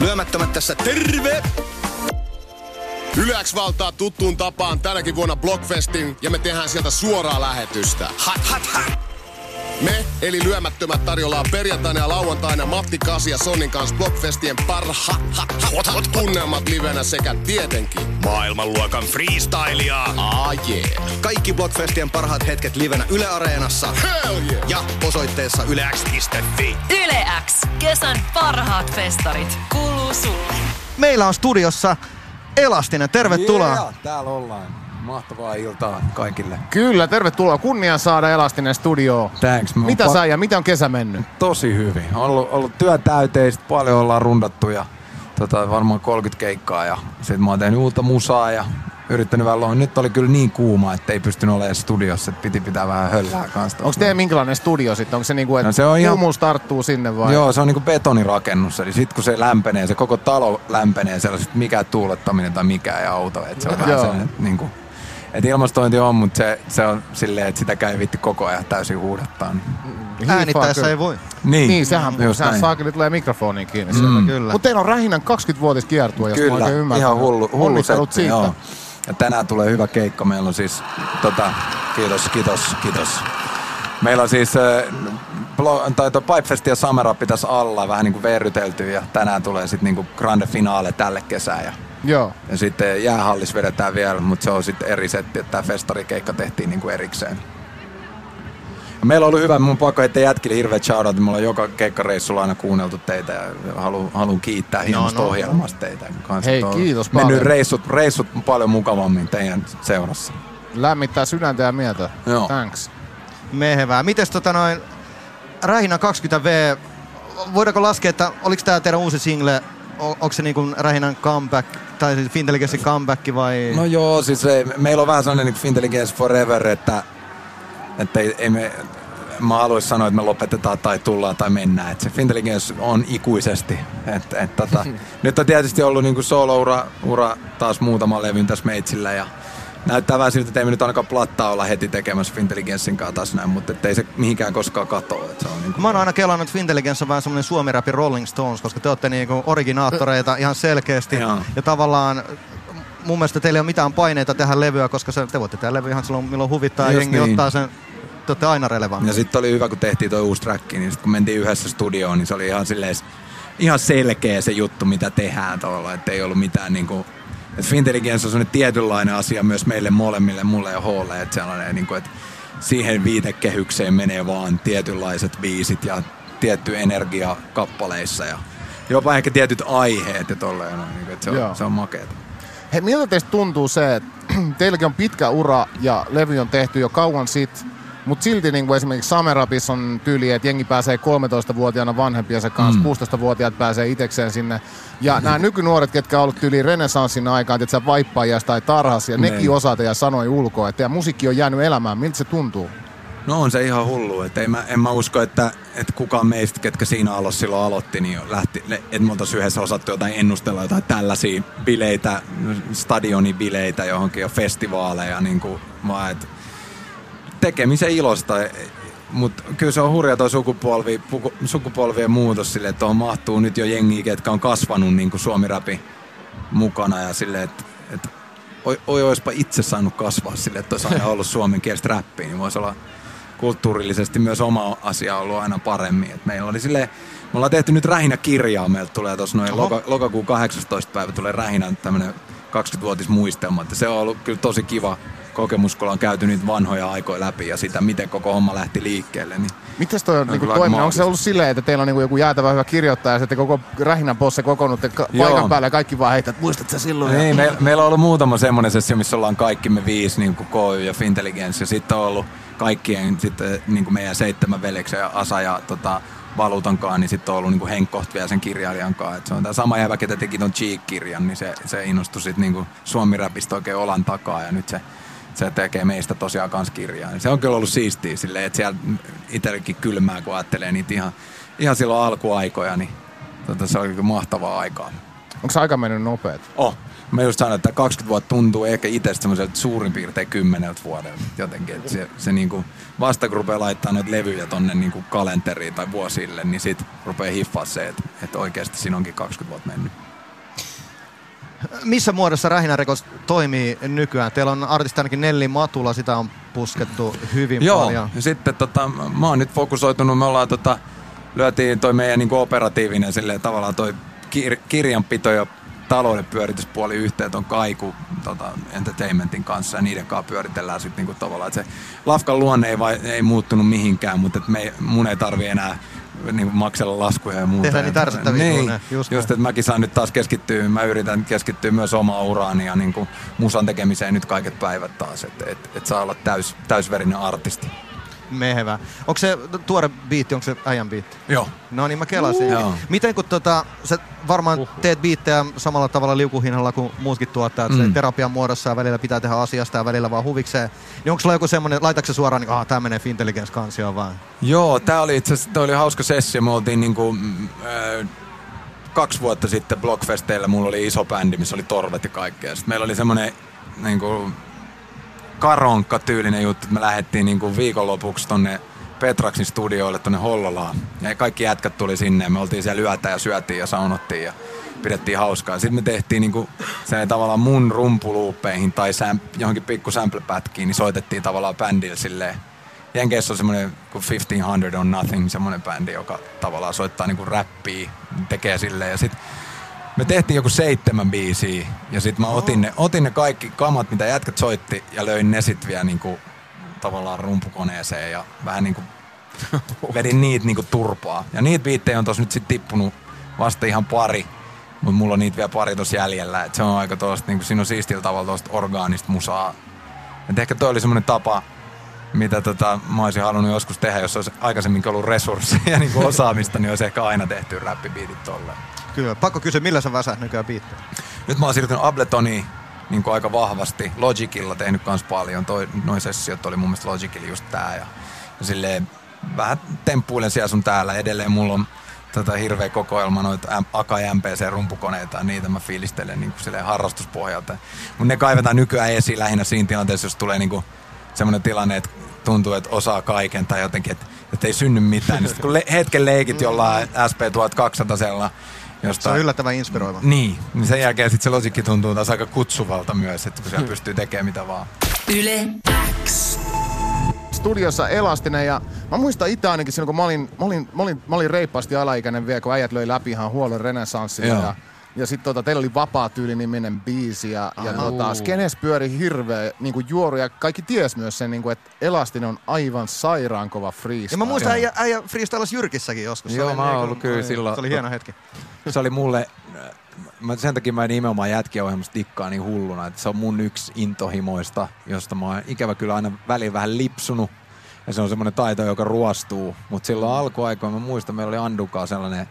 Lyömättömät tässä, terve! YleX valtaa tuttuun tapaan tänäkin vuonna Blockfestin ja me tehdään sieltä suoraa lähetystä. Hat, hat, hat! Me, eli Lyömättömät, tarjollaan perjantaina ja lauantaina Matti Kasi ja Sonnin kanssa Blockfestien parhaat tunnelmat livenä sekä tietenkin maailmanluokan freestylia. Yeah. Kaikki Blockfestien parhaat hetket livenä YleAreenassa. Yeah. Ja osoitteessa YleX.fi. YleX. Kesän parhaat festarit. Kuuluu sulle. Meillä on studiossa Elastinen. Tervetuloa. Yeah, täällä ollaan. Mahtavaa iltaa kaikille. Kyllä, tervetuloa. Kunnia saada Elastinen studioon. Thanks. Mitä sai ja mitä on kesä mennyt? Tosi hyvin. On ollut työtäyteistä, paljon ollaan rundattu ja varmaan 30 keikkaa. Ja sitten mä oon tehnyt uutta musaa ja yrittänyt vähän loin. Nyt oli kyllä niin kuuma, että ei pystynyt olemaan studiossa, että piti pitää vähän höllää kanssa. Onko teidän minkälainen studio sitten? Onko se niin kuin, että kuumuus tarttuu sinne vai? Joo, se on niin kuin betonirakennus. Eli sitten kun se lämpenee, se koko talo lämpenee sellaiset, mikä tuulettaminen tai mikä ei auto. Että se on vähän sellainen niin kuin... Et ilmastointi on, mutta se on silleen, että sitä ei viitti koko ajan täysin huudattaa. Niin. Äänittäessä ei voi. Niin sehän saakeli tulee mikrofoniin kiinni. Mutta teillä on Rähinän 20-vuotis kiertue, jos mä oikein ymmärrän. Ihan hullu setti, joo. Ja tänään tulee hyvä keikka. Meillä on siis, kiitos. Meillä on siis, Pipefest ja Samera pitäisi alla vähän niin kuin verryteltyä. Ja tänään tulee sitten niin kuin grande finaale tälle kesään ja... Joo. Ja sitten jäähallis vedetään vielä, mutta se on sitten eri setti, että tämä festarikeikka tehtiin niinku erikseen. Ja meillä on ollut hyvä, mun pakko heittää jätkille hirveet shoutoutit, mulla on joka keikkareissulla aina kuunneltu teitä ja haluan kiittää hienosta ohjelmasta teitä. Hei, kiitos paljon. Mennyt reissut paljon mukavammin teidän seurassa. Lämmittää sydäntä ja mieltä. Joo. Thanks. Mehevää. Mites Rähinä 20V, voidaanko laskea, että oliko tää teidän uusi single? Onko se niin kuin Rähinän comeback, tai siis Fintelligensin comeback vai? No joo, siis meillä on vähän sellainen niin kuin Fintelligens forever, että ei me, mä haluaisin sanoa, että me lopetetaan tai tullaan tai mennään. Että se Fintelligens on ikuisesti. Nyt on tietysti ollut niin kuin solo-ura taas muutama levyn tässä meitsillä ja näyttää vähän siltä, että ei me nyt ainakaan plattaa olla heti tekemässä Fintelligensin kanssa taas näin, mutta ei se mihinkään koskaan katoo. Mä oon aina kelannut, että Fintelligens on vähän semmoinen suomi-räpi Rolling Stones, koska te ootte niinku originaattoreita ihan selkeästi. Ja tavallaan mun mielestä teillä ei ole mitään paineita tehdä levyä, koska te voitte tehdä levyä ihan silloin, milloin huvittaa ja jengi niin ottaa sen. Te ootte aina relevantti. Ja sitten oli hyvä, kun tehtiin toi uusi track, niin sit kun mentiin yhdessä studioon, niin se oli ihan selkeä se juttu, mitä tehdään tavallaan, että ei ollut mitään niinku... Fintelligens on sellainen tietynlainen asia myös meille molemmille, mulle ja Hlle, että sellainen, niin kuin, että siihen viitekehykseen menee vaan tietynlaiset biisit ja tietty energia kappaleissa ja jopa ehkä tietyt aiheet ja tolleen, niin kuin, että se on makeeta. Hei, miltä teistä tuntuu se, että teilläkin on pitkä ura ja levy on tehty jo kauan sit, mutta silti niin kuin esimerkiksi Samerapissa on tyyli, että jengi pääsee 13-vuotiaana vanhempiensa kanssa, 16-vuotiaat pääsee itekseen sinne. Ja nämä nykynuoret, ketkä on ollut tyyliin renessanssin aikaan, että sä vaippaajasta tai tarhasi, ja nekin osaa teidän sanoi ulkoa, että teidän musiikki on jäänyt elämään. Miltä se tuntuu? No on se ihan hullu. Et en mä usko, että kukaan meistä, ketkä siinä silloin aloitti, niin lähti, että me oltaisiin yhdessä osattu jotain ennustella jotain tällaisia bileitä, stadionibileitä johonkin ja festivaaleja, niin kuin vaan, että tekemisen ilosta, mutta kyllä se on hurja tuo sukupolvien muutos silleen, että tuohon mahtuu nyt jo jengiä, ketkä on kasvanut niin kuin suomi-räpi mukana ja silleen, että oispa itse saanut kasvaa silleen, että olisi aina ollut suomenkielistä räppiä, niin voisi olla kulttuurillisesti myös oma asia ollut aina paremmin. Et meillä oli silleen, me ollaan tehty nyt Rähinä-kirjaa, meiltä tulee tuossa noin lokakuun 18. päivä tulee Rähinän tämmöinen 20-vuotis muistelma, että se on ollut kyllä tosi kiva kokemus, kun on käyty niitä vanhoja aikoja läpi ja sitä, miten koko homma lähti liikkeelle. Niin mites toi on niinku toiminut? Onko se ollut silleen, että teillä on niinku joku jäätävä hyvä kirjoittaja ja sitten koko Rähinän bosse kokoonnutte paikan päälle ja kaikki vaan heittää, muistatko silloin? Ei, meillä on ollut muutama semmoinen sessio, missä ollaan kaikki me viisi, niin kuin KY ja Fintelligens ja sitten on ollut kaikkien sitten, niin kuin meidän 7 veljeksiä ja Asa ja Valuutankaan, niin sitten on ollut niin henkkoht vielä sen kirjailijankaan. Et se on tämä sama jävä, ketä teki ton Cheek-kirjan, niin se innostui sitten niin suomi-räpistä oikein olan takaa ja nyt se tekee meistä tosiaan kans kirjaa. Se on kyllä ollut siistiä silleen, että siellä itsellekin kylmää, kun ajattelee niitä ihan silloin alkuaikoja, niin se on kyllä mahtavaa aikaa. Onko se aika mennyt nopeet? Mä just sanon, että 20 vuotta tuntuu ehkä itsestä semmoiselta suurin piirtein 10 vuodelta jotenkin. Että se niinku vasta kun rupeaa laittaa noita levyjä tonne niinku kalenteriin tai vuosille, niin sit rupeaa hiffaa se, että oikeasti siinä onkin 20 vuotta mennyt. Missä muodossa Rähinä Records toimii nykyään? Teillä on artisti ainakin Nelli Matula, sitä on puskettu hyvin paljon. Joo, sitten mä oon nyt fokusoitunut, me ollaan lyötiin toi meidän niinku operatiivinen silleen tavallaan toi kirjanpito ja talouden pyörityspuoli yhteen on Kaiku-Entertainmentin kanssa ja niiden kanssa pyöritellään sitten niinku tavallaan, että se lafkan luonne ei muuttunut mihinkään, mutta mun ei tarvi enää niinku maksella laskuja ja muuta. Tehdään niitä ärsyttäviä niin, just että mäkin saan nyt taas keskittyä, mä yritän keskittyä myös omaan uraani ja niinku musan tekemiseen nyt kaiket päivät taas, että saa olla täysverinen artisti. Mehevä. Onko se tuore biitti, onko se äijän biitti? Joo. No niin, mä kelasin. Miten kun sä varmaan teet biittejä samalla tavalla liukuhinnalla kuin muutkin tuottajat, terapian muodossa ja välillä pitää tehdä asiasta ja välillä vaan huvikseen, niin onko sulla joku semmoinen, laitatko sä suoraan, niin tää menee Fintelligens kansioon vai? Joo, tää oli itse asiassa, toi oli hauska sessio, me oltiin niinku 2 vuotta sitten Blockfesteillä, mulla oli iso bändi, missä oli torvet ja kaikkea. Sitten meillä oli semmoinen niinku karonkka-tyylinen juttu, että me lähdettiin niinku viikonlopuksi tonne Petraxin studioille tonne Hollolaan. Ja kaikki jätkät tuli sinne, me oltiin siellä lyötä ja syötiin ja saunottiin ja pidettiin hauskaa. Sitten me tehtiin niinku se tavallaan mun rumpuluuppeihin tai johonkin pikku sample-pätkiin, niin soitettiin tavallaan bändillä silleen. Jenkeissä on semmoinen kuin 1500 on nothing, semmoinen bändi, joka tavallaan soittaa niinku räppiä, tekee silleen ja sit me tehtiin joku 7 biisiä ja sit mä otin ne kaikki kamat, mitä jätkät soitti ja löin ne sit vielä niinku tavallaan rumpukoneeseen ja vähän niinku vedin niitä niinku turpaa. Ja niitä biittejä on tossa nyt sit tippunut vasta ihan pari, mut mulla on niitä vielä pari tossa jäljellä. Et se on aika tosta niinku, siinä on siistillä tavalla tosta orgaanista musaa. Et ehkä toi oli semmonen tapa, mitä mä oisin halunnut joskus tehdä, jos olisi aikaisemmin ollut resursseja niinku osaamista, niin olisi ehkä aina tehty räppibiitit tolleen. Kyllä. Pakko kysyä, millä sä väsät nykyään biittejä? Nyt mä oon siirtynyt Abletoniin niin kuin aika vahvasti. Logicilla tehnyt kans paljon. Noin sessiot oli mun mielestä Logicilla just tää. Ja silleen vähän temppuilen siellä sun täällä. Edelleen mulla on hirveä kokoelma noita AK-MPC-rumpukoneita. Niitä mä fiilistelen niin kuin silleen harrastuspohjalta. Mut ne kaivetaan nykyään esiin lähinnä siinä tilanteessa, jos tulee niin kuin semmoinen tilanne, että tuntuu, että osaa kaiken tai jotenkin, että ei synny mitään. Niin kun hetken leikit jollain SP1200-sella, josta, se on yllättävän inspiroiva. Niin sen jälkeen sit se logiikki tuntuu taas aika kutsuvalta myös, että kun siellä pystyy tekemään mitä vaan. YleX. Studiossa Elastinen ja mä muistan itse ainakin silloin, kun mä olin reippaasti alaikäinen vielä, kun äijät löi läpi ihan huolen renessanssin. Ja sit teillä oli Vapaa-tyyli-niminen biisi ja skenes pyöri hirveä niinku juoru ja kaikki ties myös sen niinku, että Elastinen on aivan sairaan kova freestyle. Ja mä muistan äijä freestylas Jyrkissäkin joskus. Joo, mä oon ollut kyllä silloin. Se oli hieno hetki. Se oli mulle, sen takia mä nimenomaan jätkiohjelmasta dikkaa niin hulluna, että se on mun yksi intohimoista, josta mä oon ikävä kyllä aina väliin vähän lipsunut. Ja se on semmoinen taito, joka ruostuu. Mut silloin alkuaikoina mä muistan, meillä oli Andukaan sellainen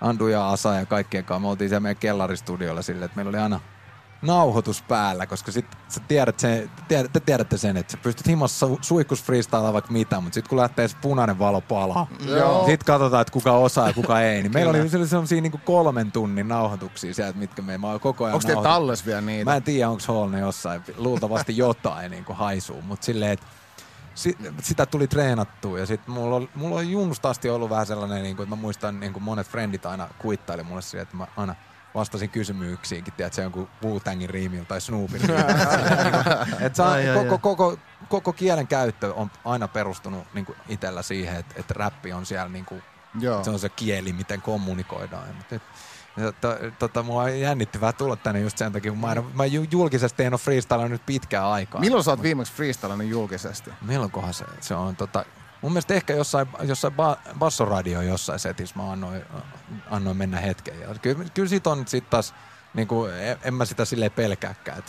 Andu ja Asa ja kaikkien kanssa. Me oltiin siellä meidän kellaristudiolla silleen, että meillä oli aina nauhoitus päällä, koska sit sä tiedätte sen, että sä pystyt himassa suihkus freestylaa vaikka mitä, mutta sit kun lähtee se punainen valo palaa, sit katsotaan, että kuka osaa ja kuka ei. Niin meillä oli sellaisia niin 3 tunnin nauhoituksia sieltä, mitkä me ei koko ajan. Onko teillä talles vielä niitä? Mä en tiedä, onko Holne jossain. Luultavasti jotain niin haisuu, mutta silleen, että sitä tuli treenattua ja sitten mulla on junnusta asti ollut vähän sellainen, niin kuin, että mä muistan, niin kuin monet frendit aina kuittaili mulle silleen, että mä aina vastasin kysymyksiinkin, tiedät se jonkun Wu-Tangin riimillä tai Snoopin riimillä. Koko kielen käyttö on aina perustunut niin kuin itsellä siihen, että räppi on siellä, niin kuin, se on se kieli, miten kommunikoidaan. Mua jännitti vähän tulla tänne just sen takia, kun mä julkisesti en ole freestylannut nyt pitkään aikaa. Milloin sä oot viimeksi freestylannut julkisesti? Milloinkohan se on? Mun mielestä ehkä jossain bassoradio jossain setissä mä annoin mennä hetken. Ja kyllä siitä on sit taas, niinku, en mä sitä silleen pelkääkään.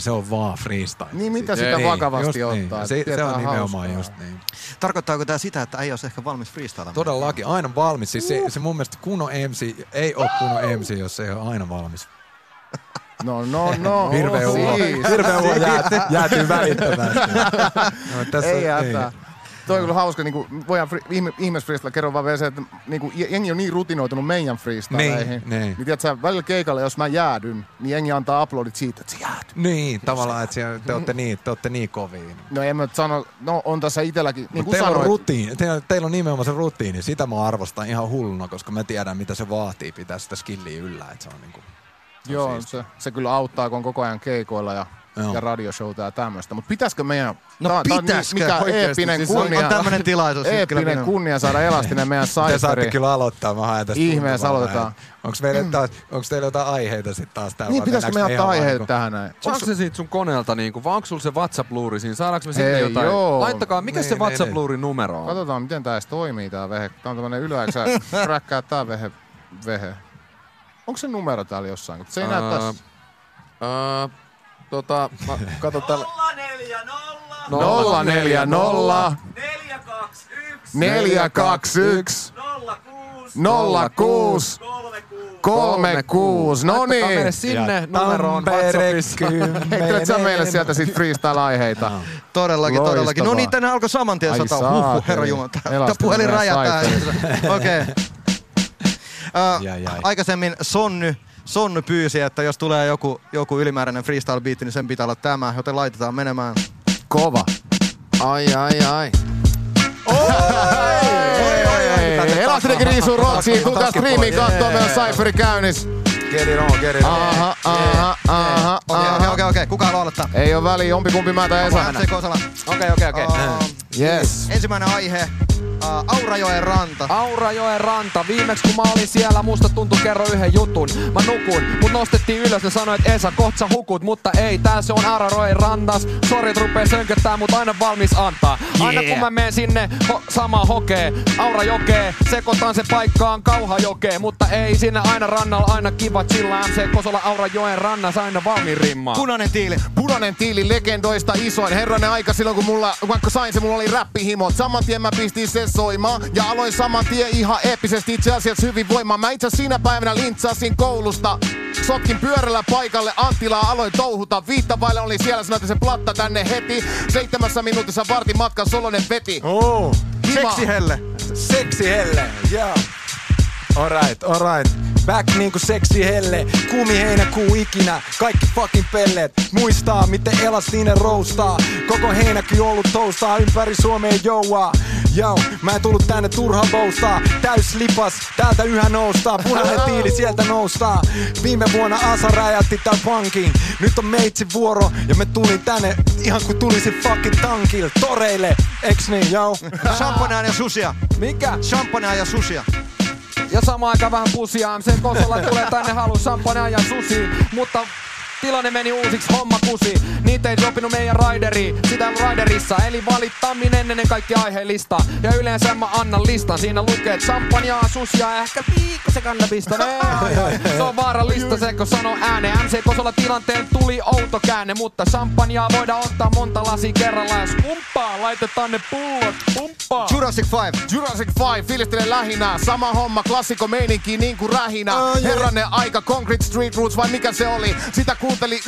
Se on vaan freestyle. Niin mitä sitä vakavasti ottaa. Niin. Se on nimenomaan just niin. Tarkoittaako tää sitä, että ei olisi ehkä valmis freestylemaan? Todellakin, aina valmis. Siis se mun mielestä kunnon MC, ei oo kunnon MC, jos ei ole aina valmis. No. Hirveä ulo. Hirveä ulo jäätyy välittömästi. No, ei jätä. Toi on kyllä hauska, niinku voidaan ihmeessä freestyle, kerron vaan vielä se, että niinku jengi on niin rutinoitunut meidän freestyleihin. Niin tiedätkö, välillä keikalle, jos mä jäädyn, niin jengi antaa aplodit siitä, että sä jäädyt. Niin, tavallaan, että te ootte niin koviin. No en mä sano, no on tässä itselläkin. Niin teillä sanoit, on rutiini, teillä on nimenomaan se rutiini, sitä mä arvostan ihan hulluna, koska mä tiedän mitä se vaatii, pitää sitä skilliä yllä, että se on niinku. Joo, se kyllä auttaa, kun on koko ajan keikoilla ja radioshowta ja tämmöistä. Mutta pitäiskö meidän... No pitäiskö mikä eeppinen siis kunnia... On tämmönen tilaisuus. Eeppinen kunnia saada Elastinen meidän saiperiin. Te saatte kyllä aloittaa, mä haen tästä. Ihmeessä aloitetaan. Onks teillä jotain aiheita sit taas täällä? Niin, pitäiskö meidän ottaa aiheita tähän näin? Saaks se siitä sun koneelta niinku, vai onks sulla se WhatsApp-luuri siinä? Saadaanko me sitten jotain? Laittakaa, mikä se WhatsApp-luuri numero on? Katsotaan, miten tää edes toimii tää vehe. Tää on tämmönen YleX, räkkää tää vehe. Onko se numero täällä jossain? Se ei näy tässä. Mä katon täällä. 040 421 421 061 06 36 36. No niin. Mene sinne numeroon WhatsAppissa. Heittelet sä meille sieltä sit freestyle-aiheita. Todellakin. No niin, tänne alkoi saman tien sata. Herranjumala. Tää puhelin rajataan. Okei. Aikaisemmin Sonny pyysi, että jos tulee joku ylimääräinen freestyle-biitti, niin sen pitää olla tämä, joten laitetaan menemään. Kova. Ai. Oi. Elastinen riisuu rotsiin, tulkaa striimiin katsoa, meillä on Cypheri käynnissä. Get it on. Aha. Okei, kuka haluaa aloittaa? Ei oo väliä, jompikumpi mä tai Esa. MC Kosola. Okei. Yes. Ensimmäinen aihe. Aurajoen ranta. Viimeks kun mä olin siellä, musta tuntui kerro yhden jutun. Mä nukun, mut nostettiin ylös ja sanoi, et Esa, koht sä hukut. Mutta ei, tää se on Aurajoen rantas. Sorit rupee sönköttää, mut aina valmis antaa. Aina kun mä menen sinne, sama hokee Aurajokee, sekoitan se paikkaan Kauhajokee. Mutta ei, sinne aina rannalla, aina kiva chilla. MC Kosola Aurajoen rannas, aina valmiin rimmaa. Punainen tiili, legendoista isoin. Herranen aika silloin kun mulla oli räppihimot. Samantien mä pistin sen soimaan ja aloin saman tien ihan eeppisesti, itse asiassa hyvin voimaan. Mä itse siinä päivänä lintsasin koulusta. Sotkin pyörällä paikalle Antilaa, aloin touhuta. Viitta vaille oli siellä, sanoitin sen platta tänne heti. 7 minuutissa vartin matka Solonen veti. Seksihelle, yeah. Alright. Back niinku seksi helle, kuumi heinäkuu ikinä, kaikki fucking pellet. Muistaa miten Elastinen roustaa, koko heinäkin ollut toustaa, ympäri Suomeen jouaa. Jou, mä en tullut tänne turhaan boustaa, täys lipas, täältä yhä noustaa, punainen tiili sieltä noustaa. Viime vuonna Asa räjätti tän pankin, nyt on meitsin vuoro ja me tulin tänne ihan kun tulisin fucking tankille, toreille, eks niin jou? Champanea ja susia. Mikä? Champanea ja susia. Ja samaan aikaan vähän pusia, MC Kosola tulee tänne haluu sampanea ja susi, mutta tilanne meni uusiksi, homma kusi. Niitä ei dropinu meidän raideri, sitä on raiderissa. Eli valittaminen ennen kaikki aiheellista. Ja yleensä mä annan listan, siinä lukee champanjaa, susia, ehkä viikkosen kannabista. Se on vaarallista se, kun sanoo ääneen. MC Kosola tilanteen tuli outo käänne, mutta champanjaa voidaan ottaa monta lasia kerralla. Ja skumppaa, laitetaan ne pullot, pumppaa. Jurassic Five, filistele lähinää. Sama homma, klassikko meininki niin kuin rähinä. Herranen aika, Concrete Street Roots, vai mikä se oli? Sitä kuunteli 98-2002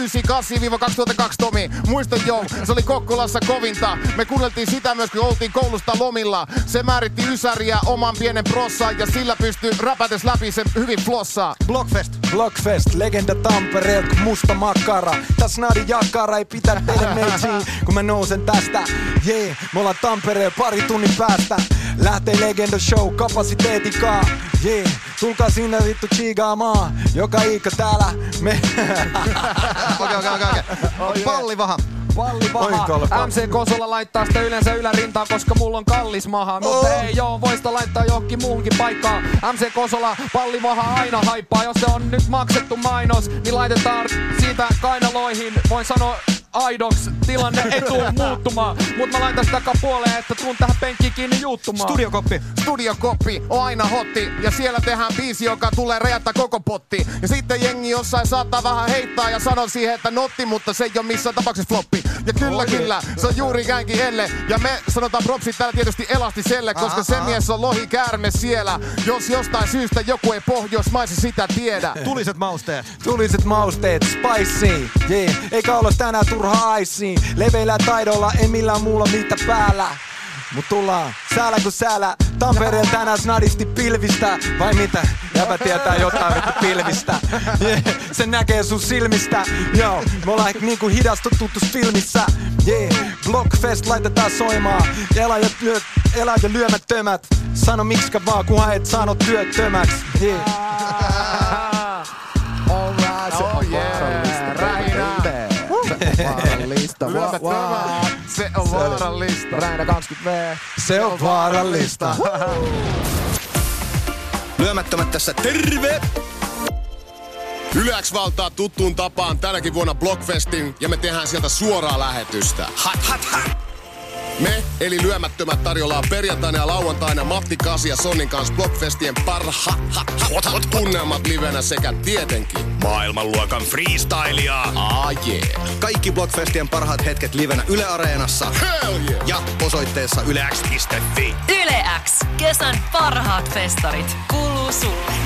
Tomi. Muista joo, se oli Kokkolassa kovinta. Me kuunneltiin sitä myös, kun oltiin koulusta lomilla. Se määritti ysäriä oman pienen prossan ja sillä pystyy räpätes läpi sen hyvin flossaa. Blockfest, legenda Tampereelta kun musta makkara. Täs nadi jakara ei pitää teille meitsiin, kun mä nousen tästä. Yeah, me ollaan Tampereen pari tunnin päästä. Lähtee legenda show kapasiteetikaa. Yeah, tulkaa sinne vittu chigaamaan. Joka iikka täällä me... Okei. Pallivaha. MC Kosola laittaa sitä yleensä ylärintaan, koska mulla on kallis maha. Mutta ei joo, voi sitä laittaa johonkin muuhunkin paikkaan. MC Kosola pallivaha aina haippaa. Jos se on nyt maksettu mainos, niin laitetaan siitä kainaloihin. Voin sanoa aidoks, tilanne ei tuu muuttumaan. Mut mä laitan sitä puoleen, että tuun tähän penkkiin kiinni juuttumaan. Studiokoppi on aina hotti. Ja siellä tehdään biisi, joka tulee räjättää koko potti. Ja sitten jengi jossain saattaa vähän heittää ja sano siihen, että notti, mutta se ei oo missään tapauksessa floppi. Ja kyllä, se on juuri käänkin elle. Ja me sanotaan propsit täällä tietysti Elastiselle, koska se mies on lohikäärme siellä. Jos jostain syystä joku ei pohjoismaisi sitä tiedä. Tuliset mausteet, spicy, yeah. Eikä olla tänään turhaa. Leveillä taidolla, ei millään muulla mitä päällä. mut tullaan säällä kun säällä. Tampereen tänään snadisti pilvistä. Vai mitä? Jäpä tietää jotain vittu pilvistä. Yeah. Sen näkee sun silmistä. Joo, me ollaan niinku hidastuttu filmissä. Yeah. Blockfest laitetaan soimaan. Elä ja lyömättömät. Sano miksikä vaan, kunhan et sano työttömäks. Yeah. Se on vaarallista. Rähinä 20V. Se on vaarallista. Lyömättömät tässä, terve! YleX valtaa tuttuun tapaan tänäkin vuonna Blockfestin ja me tehdään sieltä suoraa lähetystä. Hat, hat, hat! Me, eli Lyömättömät, tarjollaan perjantaina ja lauantaina Matti Kasi ja Sonnin kanssa Blockfestien parhaat tunnelmat livenä sekä tietenkin maailmanluokan freestylia. Yeah. Kaikki Blockfestien parhaat hetket livenä YleAreenassa. Hell yeah. Ja osoitteessa YleX.fi. YleX. Kesän parhaat festarit. Kuuluu sulle.